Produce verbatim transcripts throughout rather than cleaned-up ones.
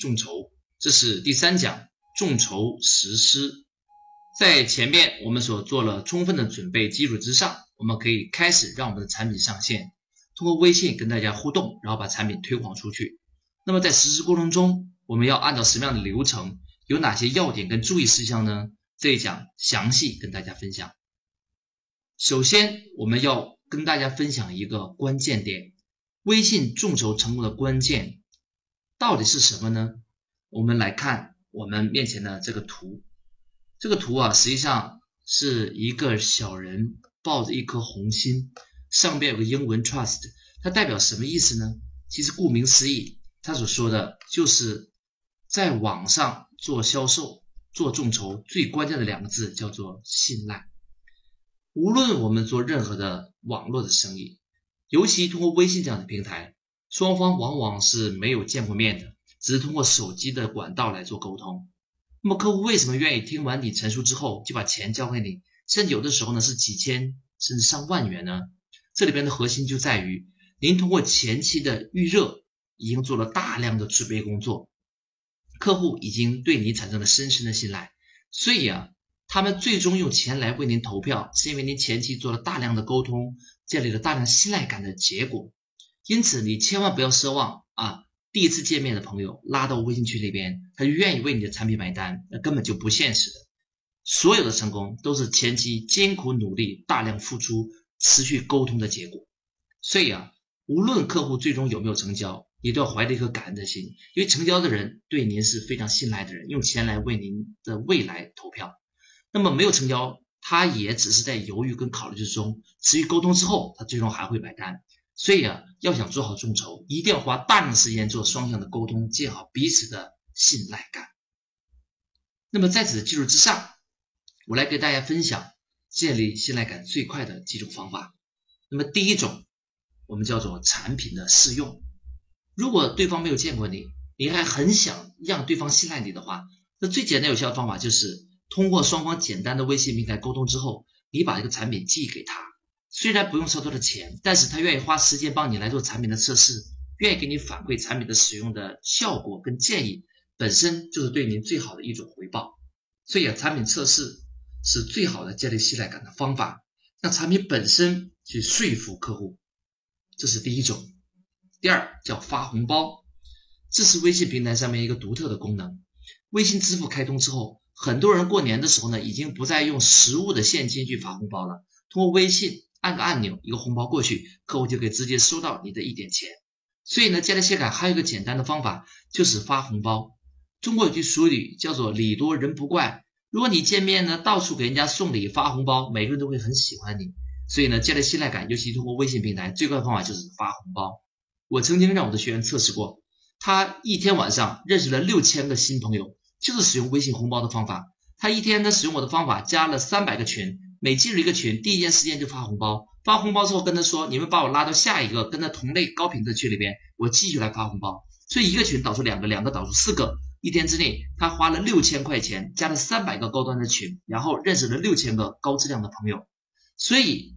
众筹，这是第三讲众筹实施。在前面我们所做了充分的准备基础之上，我们可以开始让我们的产品上线，通过微信跟大家互动，然后把产品推广出去。那么在实施过程中，我们要按照什么样的流程，有哪些要点跟注意事项呢？这一讲详细跟大家分享。首先我们要跟大家分享一个关键点，微信众筹成功的关键到底是什么呢？我们来看我们面前的这个图，这个图啊，实际上是一个小人抱着一颗红心，上面有个英文 trust， 它代表什么意思呢？其实顾名思义，它所说的就是在网上做销售、做众筹最关键的两个字叫做信赖。无论我们做任何的网络的生意，尤其通过微信这样的平台，双方往往是没有见过面的，只是通过手机的管道来做沟通。那么客户为什么愿意听完你陈述之后就把钱交给你，甚至有的时候呢是几千甚至上万元呢？这里边的核心就在于您通过前期的预热已经做了大量的准备工作，客户已经对你产生了深深的信赖，所以啊，他们最终用钱来为您投票，是因为您前期做了大量的沟通，建立了大量信赖感的结果。因此你千万不要奢望啊，第一次见面的朋友拉到微信群里边，他就愿意为你的产品买单，那根本就不现实的。所有的成功都是前期艰苦努力、大量付出、持续沟通的结果。所以啊，无论客户最终有没有成交，你都要怀着一颗感恩的心，因为成交的人对您是非常信赖的人，用钱来为您的未来投票。那么没有成交，他也只是在犹豫跟考虑之中，持续沟通之后，他最终还会买单。所以啊，要想做好众筹，一定要花大量时间做双向的沟通，建好彼此的信赖感。那么在此基础之上，我来给大家分享建立信赖感最快的几种方法。那么第一种，我们叫做产品的试用。如果对方没有见过你，你还很想让对方信赖你的话，那最简单有效的方法就是通过双方简单的微信平台沟通之后，你把这个产品寄给他，虽然不用超多的钱，但是他愿意花时间帮你来做产品的测试，愿意给你反馈产品的使用的效果跟建议，本身就是对您最好的一种回报。所以啊，产品测试是最好的建立信赖感的方法，让产品本身去说服客户，这是第一种。第二叫发红包，这是微信平台上面一个独特的功能。微信支付开通之后，很多人过年的时候呢，已经不再用实物的现金去发红包了，通过微信按个按钮，一个红包过去，客户就可以直接收到你的一点钱。所以呢，建立信赖感还有一个简单的方法，就是发红包。中国有句俗语叫做礼多人不怪，如果你见面呢，到处给人家送礼发红包，每个人都会很喜欢你。所以呢，建立信赖感，尤其通过微信平台，最快的方法就是发红包。我曾经让我的学员测试过，他一天晚上认识了六千个新朋友，就是使用微信红包的方法。他一天呢使用我的方法加了三百个群，每进入一个群，第一件时间就发红包。发红包之后跟他说，你们把我拉到下一个跟他同类高频的群里边，我继续来发红包。所以一个群导出两个，两个导出四个，一天之内他花了六千块钱加了三百个高端的群，然后认识了六千个高质量的朋友。所以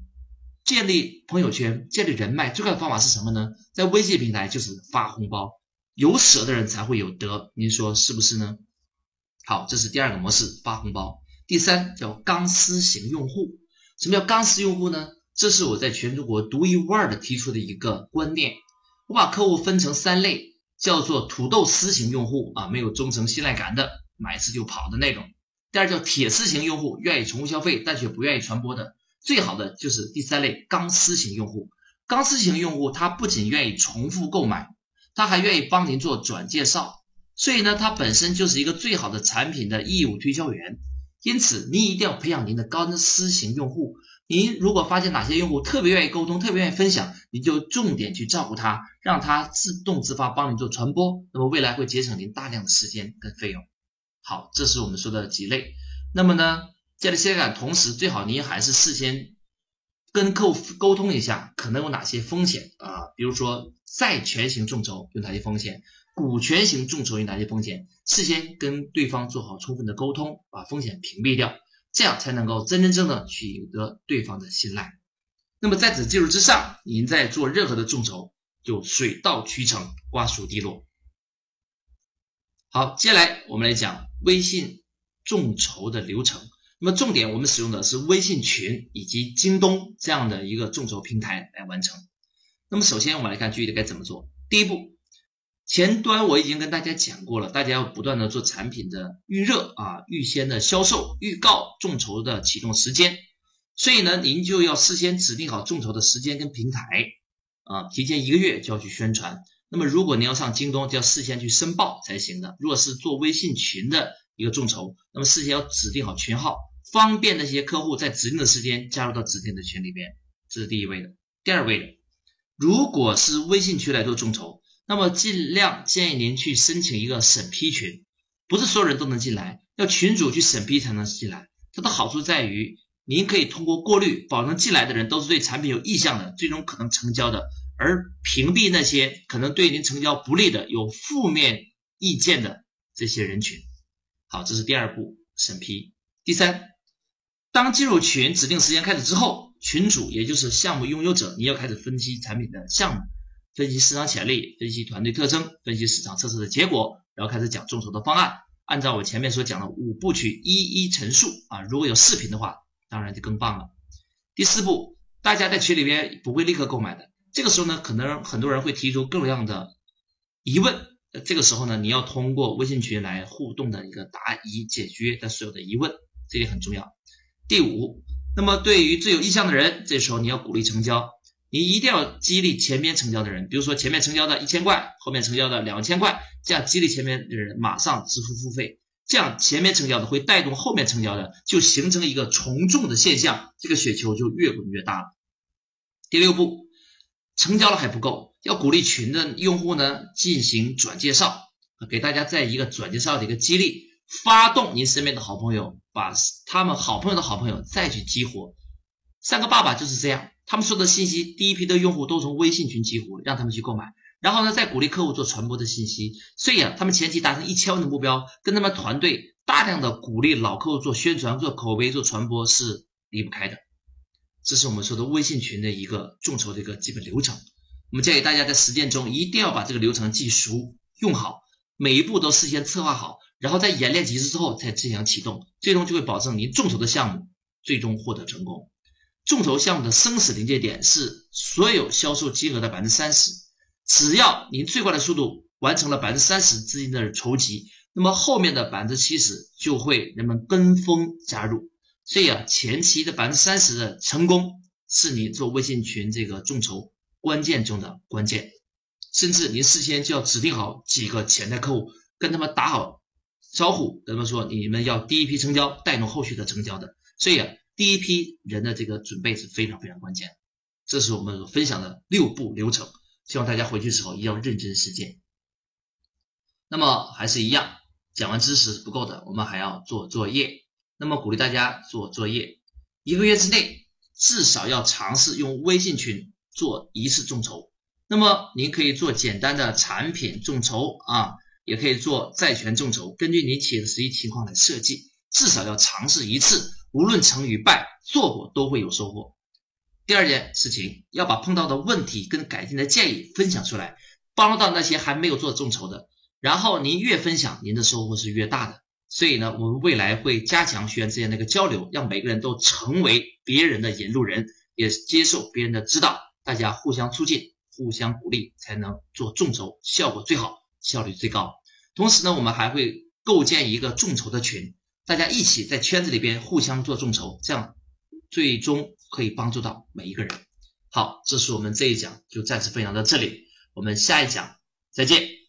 建立朋友圈、建立人脉最快的方法是什么呢？在微信平台就是发红包，有舍的人才会有得，您说是不是呢？好，这是第二个模式，发红包。第三叫钢丝型用户。什么叫钢丝用户呢？这是我在全中国独一无二的提出的一个观念。我把客户分成三类，叫做土豆丝型用户啊，没有忠诚信赖感的，买一次就跑的那种。第二叫铁丝型用户，愿意重复消费但却不愿意传播的。最好的就是第三类钢丝型用户。钢丝型用户他不仅愿意重复购买，他还愿意帮您做转介绍。所以呢，它本身就是一个最好的产品的义务推销员。因此您一定要培养您的钢丝型用户。您如果发现哪些用户特别愿意沟通，特别愿意分享，您就重点去照顾他，让他自动自发帮您做传播，那么未来会节省您大量的时间跟费用。好，这是我们说的几类。那么呢，建立信赖感同时最好您还是事先跟客户沟通一下可能有哪些风险啊，比如说债权型众筹有哪些风险，股权型众筹有哪些风险，事先跟对方做好充分的沟通，把风险屏蔽掉，这样才能够真真正正取得对方的信赖。那么在此基础之上，您在做任何的众筹就水到渠成，瓜熟蒂落。好，接下来我们来讲微信众筹的流程。那么重点我们使用的是微信群以及京东这样的一个众筹平台来完成。那么首先我们来看具体该怎么做。第一步，前端我已经跟大家讲过了，大家要不断的做产品的预热啊，预先的销售、预告众筹的启动时间。所以呢，您就要事先指定好众筹的时间跟平台啊，提前一个月就要去宣传。那么如果您要上京东，就要事先去申报才行的。如果是做微信群的一个众筹，那么事先要指定好群号，方便那些客户在指定的时间加入到指定的群里边，这是第一位的。第二位的，如果是微信群来做众筹，那么尽量建议您去申请一个审批群，不是所有人都能进来，要群主去审批才能进来。它的好处在于，您可以通过过滤，保证进来的人都是对产品有意向的，最终可能成交的。而屏蔽那些可能对您成交不利的、有负面意见的这些人群。好，这是第二步，审批。第三，当进入群指定时间开始之后，群主也就是项目拥有者，你要开始分析产品的项目，分析市场潜力，分析团队特征，分析市场测试的结果，然后开始讲众筹的方案。按照我前面所讲的五部曲一一陈述啊，如果有视频的话，当然就更棒了。第四步，大家在群里边不会立刻购买的。这个时候呢，可能很多人会提出各种各样的疑问，这个时候呢，你要通过微信群来互动的一个答疑，解决他所有的疑问，这也很重要。第五，那么对于最有意向的人，这时候你要鼓励成交，你一定要激励前面成交的人，比如说前面成交的一千块，后面成交的两千块，这样激励前面的人马上支付付费，这样前面成交的会带动后面成交的，就形成一个从众的现象，这个雪球就越滚越大了。第六步，成交了还不够，要鼓励群的用户呢进行转介绍，给大家在一个转介绍的一个激励，发动您身边的好朋友，把他们好朋友的好朋友再去激活。三个爸爸就是这样，他们收到信息，第一批的用户都从微信群激活，让他们去购买，然后呢再鼓励客户做传播的信息。所以啊，他们前期达成一千万的目标，跟他们团队大量的鼓励老客户做宣传、做口碑、做传播是离不开的。这是我们说的微信群的一个众筹的一个基本流程。我们建议大家在实践中一定要把这个流程记熟、用好，每一步都事先策划好，然后在演练几次之后才进行启动，最终就会保证您众筹的项目最终获得成功。众筹项目的生死临界点是所有销售金额的 百分之三十， 只要您最快的速度完成了 百分之三十 资金的筹集，那么后面的 百分之七十 就会人们跟风加入。所以啊，前期的 百分之三十 的成功是你做微信群这个众筹关键中的关键，甚至您事先就要指定好几个潜在客户，跟他们打好招呼，跟他们说你们要第一批成交，带动后续的成交的。所以啊，第一批人的这个准备是非常非常关键。这是我们所分享的六步流程，希望大家回去之后一定要认真实践。那么还是一样，讲完知识是不够的，我们还要做作业。那么鼓励大家做作业，一个月之内至少要尝试用微信群做一次众筹。那么您可以做简单的产品众筹啊，也可以做债权众筹，根据您企业的实际情况来设计，至少要尝试一次，无论成与败，做过都会有收获。第二件事情，要把碰到的问题跟改进的建议分享出来，帮助到那些还没有做众筹的，然后您越分享，您的收获是越大的。所以呢，我们未来会加强学员之间的一个交流，让每个人都成为别人的引路人，也接受别人的指导，大家互相促进、互相鼓励，才能做众筹效果最好、效率最高。同时呢，我们还会构建一个众筹的群，大家一起在圈子里边互相做众筹，这样最终可以帮助到每一个人。好，这是我们这一讲就暂时分享到这里，我们下一讲再见。